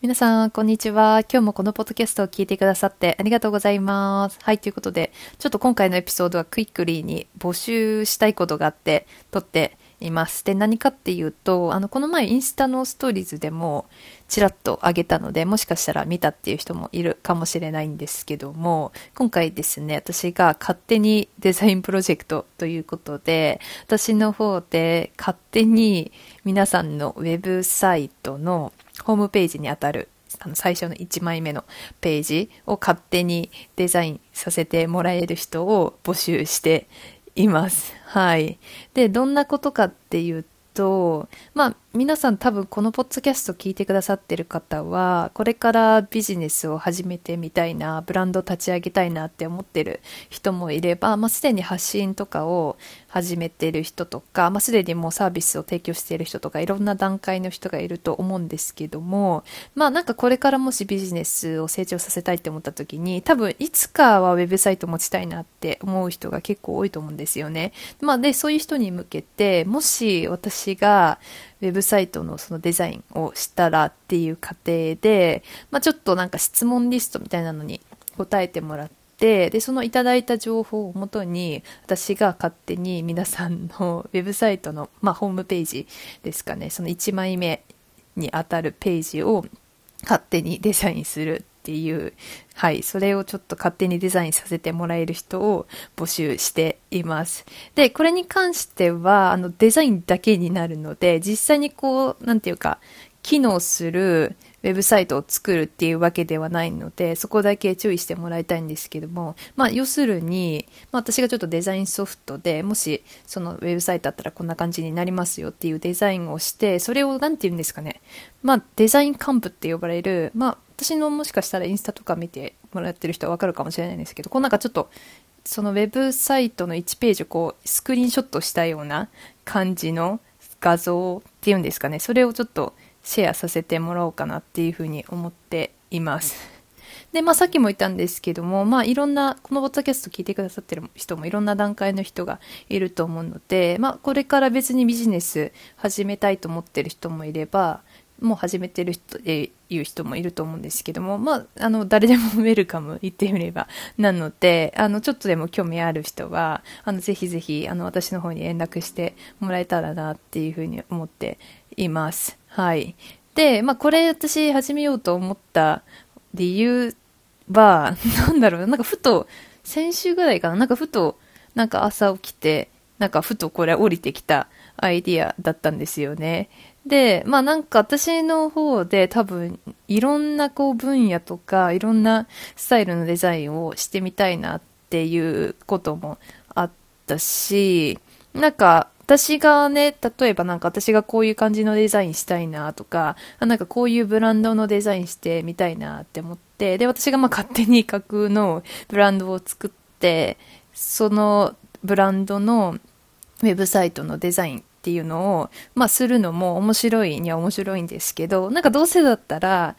皆さんこんにちは。今日もこのポッドキャストを聞いてくださってありがとうございます。はい、ということでちょっと今回のエピソードはクイックリーに募集したいことがあって撮っています。で、何かっていうとこの前インスタのストーリーズでもちらっと上げたので、もしかしたら見たっていう人もいるかもしれないんですけども、今回ですね、私が勝手にデザインプロジェクトということで、私の方で勝手に皆さんのウェブサイトのホームページにあたる最初の1枚目のページを勝手にデザインさせてもらえる人を募集しています。はい。で、どんなことかっていうと、皆さん多分このポッドキャスト聞いてくださってる方は、これからビジネスを始めてみたいな、ブランド立ち上げたいなって思ってる人もいれば、すでに発信とかを始めてる人とか、すでにもうサービスを提供している人とか、いろんな段階の人がいると思うんですけども、なんかこれからもしビジネスを成長させたいって思った時に、多分いつかはウェブサイト持ちたいなって思う人が結構多いと思うんですよね。で、そういう人に向けて、もし私がウェブサイトのそのデザインをしたらっていう過程で、ちょっとなんか質問リストみたいなのに答えてもらって、でそのいただいた情報をもとに私が勝手に皆さんのウェブサイトの、ホームページですかね、その1枚目にあたるページを勝手にデザインするっていう、はい、それをちょっと勝手にデザインさせてもらえる人を募集しています。で、これに関してはデザインだけになるので、実際にこうなんていうか機能するウェブサイトを作るっていうわけではないので、そこだけ注意してもらいたいんですけども、要するに、私がちょっとデザインソフトで、もしそのウェブサイトあったらこんな感じになりますよっていうデザインをして、それをなんていうんですかね、デザイン幹部って呼ばれる、私のもしかしたらインスタとか見てもらってる人はわかるかもしれないんですけど、こうなんかちょっとそのウェブサイトの1ページをこうスクリーンショットしたような感じの画像っていうんですかね、それをちょっとシェアさせてもらおうかなっていうふうに思っています。で、さっきも言ったんですけども、いろんな、このポッドキャスト聞いてくださってる人もいろんな段階の人がいると思うので、これから別にビジネス始めたいと思ってる人もいれば、もう始めてる人でいう人もいると思うんですけども、誰でもウェルカム言ってみればなので、ちょっとでも興味ある人はぜひぜひ私の方に連絡してもらえたらなっていうふうに思っています。はい。で、これ私始めようと思った理由はなんかふと先週ぐらいかな、なんか朝起きてふとこれ降りてきたアイディアだったんですよね。で、なんか私の方で多分いろんなこう分野とかいろんなスタイルのデザインをしてみたいなっていうこともあったし、なんか私がね、例えばなんか私がこういう感じのデザインしたいなとか、なんかこういうブランドのデザインしてみたいなって思って、で、私が勝手に架空のブランドを作って、そのブランドのウェブサイトのデザインっていうのを、するのも面白いには面白いんですけど、どうせだったら、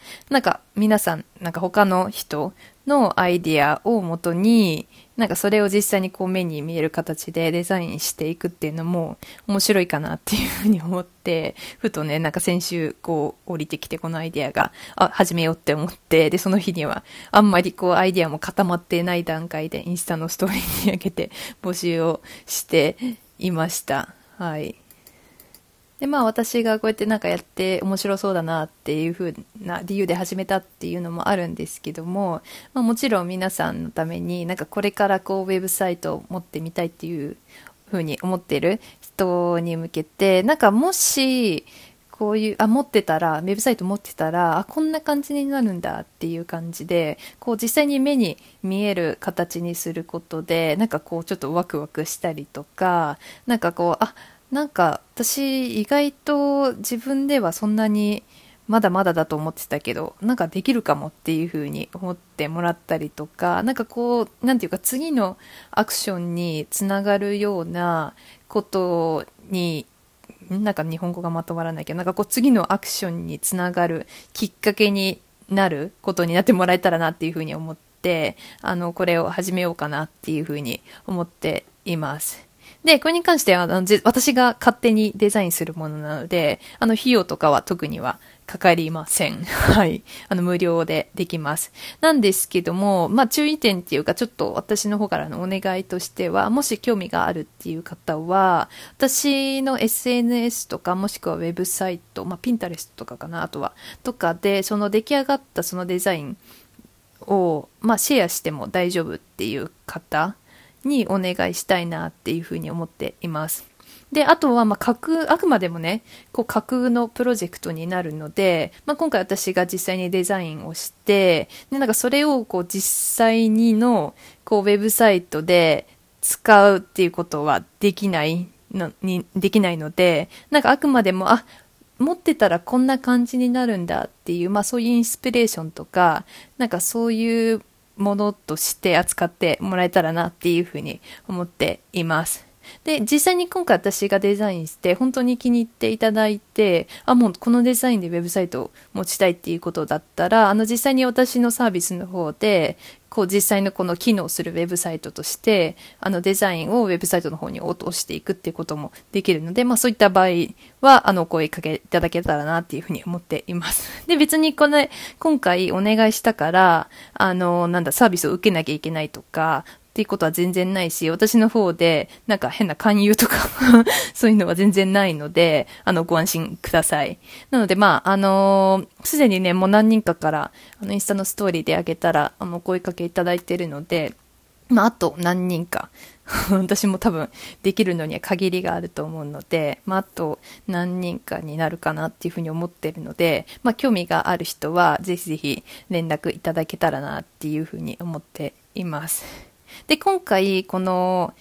皆さん、他の人のアイディアをもとに、それを実際にこう目に見える形でデザインしていくっていうのも面白いかなっていうふうに思って、ふとね、先週こう降りてきてこのアイディアが、始めようって思って、で、その日にはあんまりこうアイディアも固まっていない段階でインスタのストーリーに上げて募集をしていました。はい。で、私がこうやってやって面白そうだなっていう風な理由で始めたっていうのもあるんですけども、もちろん皆さんのためにこれからこうウェブサイトを持ってみたいっていう風に思ってる人に向けて、もしこういう持ってたら、ウェブサイト持ってたらこんな感じになるんだっていう感じで、こう実際に目に見える形にすることでこうちょっとワクワクしたりとか、こう私意外と自分ではそんなにまだまだだと思ってたけど、できるかもっていう風に思ってもらったりとか、こうなんていうか次のアクションにつながるようなことに、日本語がまとまらないけど、こう次のアクションにつながるきっかけになることになってもらえたらなっていう風に思って、これを始めようかなっていう風に思っています。で、これに関しては、私が勝手にデザインするものなので、費用とかは特にはかかりません。はい。無料でできます。なんですけども、まあ注意点っていうか、ちょっと私の方からのお願いとしては、もし興味があるっていう方は、私の SNS とか、もしくはウェブサイト、まあ Pinterest とかかな、あとは、とかで、その出来上がったそのデザインを、まあシェアしても大丈夫っていう方にお願いしたいなっていうふうに思っています。で、あとは、まあ、あくまでもね、こう、架空のプロジェクトになるので、まあ、今回私が実際にデザインをして、で、なんかそれを、こう、実際にの、こう、ウェブサイトで使うっていうことはできないので、なんかあくまでも、あ、持ってたらこんな感じになるんだっていう、まあ、そういうインスピレーションとか、なんかそういうものとして扱ってもらえたらなっていうふうに思っています。で、実際に今回私がデザインして本当に気に入っていただいて、あ、もうこのデザインでウェブサイトを持ちたいっていうことだったら、実際に私のサービスの方で、こう実際のこの機能するウェブサイトとして、デザインをウェブサイトの方に落としていくっていうこともできるので、まあそういった場合は、お声かけいただけたらなっていうふうに思っています。で、別に今回お願いしたから、サービスを受けなきゃいけないとか、っていうことは全然ないし、私の方でなんか変な勧誘とかそういうのは全然ないので、ご安心ください。なのでまあすでにね、もう何人かからインスタのストーリーであげたらお声かけいただいているので、まああと何人か私も多分できるのには限りがあると思うので、まああと何人かになるかなっていうふうに思ってるので、まあ興味がある人はぜひぜひ連絡いただけたらなっていうふうに思っています。で、今回、この、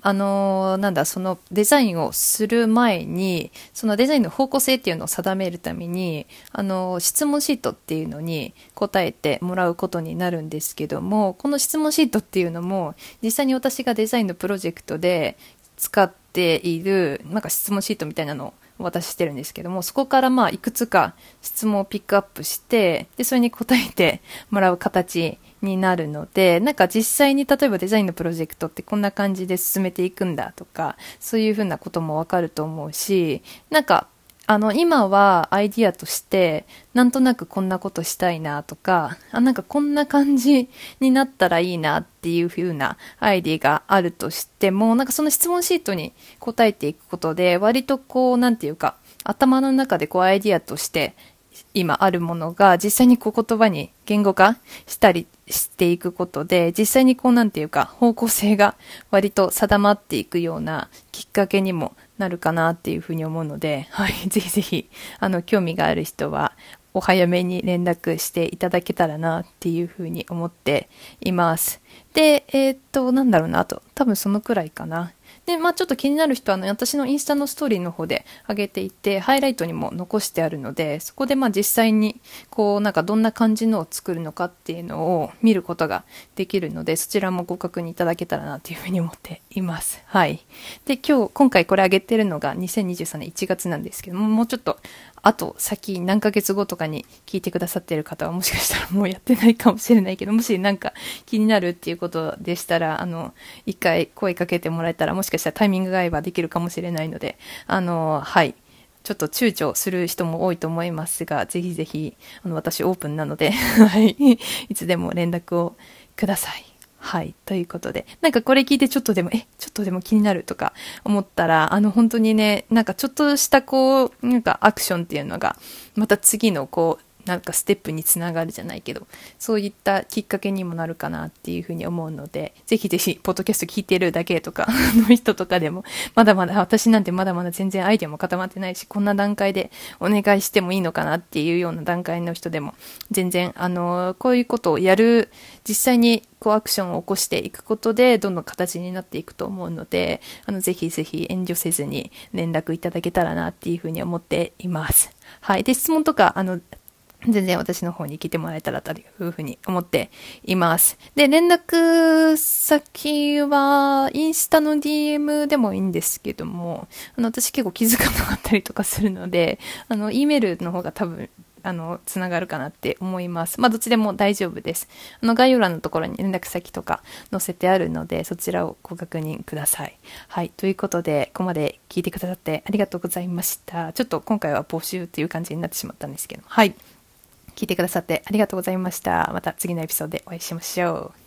そのデザインをする前に、そのデザインの方向性っていうのを定めるために、質問シートっていうのに答えてもらうことになるんですけども、この質問シートっていうのも、実際に私がデザインのプロジェクトで使っている、なんか質問シートみたいなのをお渡ししてるんですけども、そこからまあ、いくつか質問をピックアップして、で、それに答えてもらう形になるので、なんか実際に例えばデザインのプロジェクトってこんな感じで進めていくんだとか、そういうふうなこともわかると思うし、なんか今はアイディアとしてなんとなくこんなことしたいなとか、なんかこんな感じになったらいいなっていうふうなアイディアがあるとしても、なんかその質問シートに答えていくことで、割とこうなんていうか頭の中でこうアイディアとして今あるものが実際にこう言葉に言語化したりしていくことで、実際にこうなんていうか方向性が割と定まっていくようなきっかけにもなるかなっていうふうに思うので、はい、ぜひぜひ興味がある人はお早めに連絡していただけたらなっていうふうに思っています。で、あと多分そのくらいかな。で、まぁ、ちょっと気になる人は私のインスタのストーリーの方で上げていて、ハイライトにも残してあるので、そこでまぁ実際にこうなんかどんな感じのを作るのかっていうのを見ることができるので、そちらもご確認いただけたらなというふうに思っています。はい。で、今回これ上げてるのが2023年1月なんですけども、もうちょっとあと先何ヶ月後とかに聞いてくださっている方はもしかしたらもうやってないかもしれないけど、もしなんか気になるっていうことでしたら、一回声かけてもらえたら、もしかしたらタイミングが合えばできるかもしれないので、はい。ちょっと躊躇する人も多いと思いますが、ぜひぜひ、私オープンなので、はい。いつでも連絡をください。はい。ということで。なんかこれ聞いてちょっとでも気になるとか思ったら、本当にね、なんかちょっとしたこう、なんかアクションっていうのが、また次のこう、なんかステップにつながるじゃないけど、そういったきっかけにもなるかなっていうふうに思うので、ぜひぜひポッドキャスト聞いてるだけとかの人とかでも、私なんてまだまだ全然アイデアも固まってないし、こんな段階でお願いしてもいいのかなっていうような段階の人でも、全然こういうことをやる、実際にこうアクションを起こしていくことでどんどん形になっていくと思うので、ぜひぜひ遠慮せずに連絡いただけたらなっていうふうに思っています。はい。で、質問とか全然私の方に来てもらえたらというふうに思っています。で、連絡先はインスタの DM でもいいんですけども、私結構気づかなかったりとかするので、E メールの方が多分つながるかなって思います。まあどっちでも大丈夫です。概要欄のところに連絡先とか載せてあるので、そちらをご確認ください。はい、ということでここまで聞いてくださってありがとうございました。ちょっと今回は募集っていう感じになってしまったんですけど、はい、聞いてくださってありがとうございました。また次のエピソードでお会いしましょう。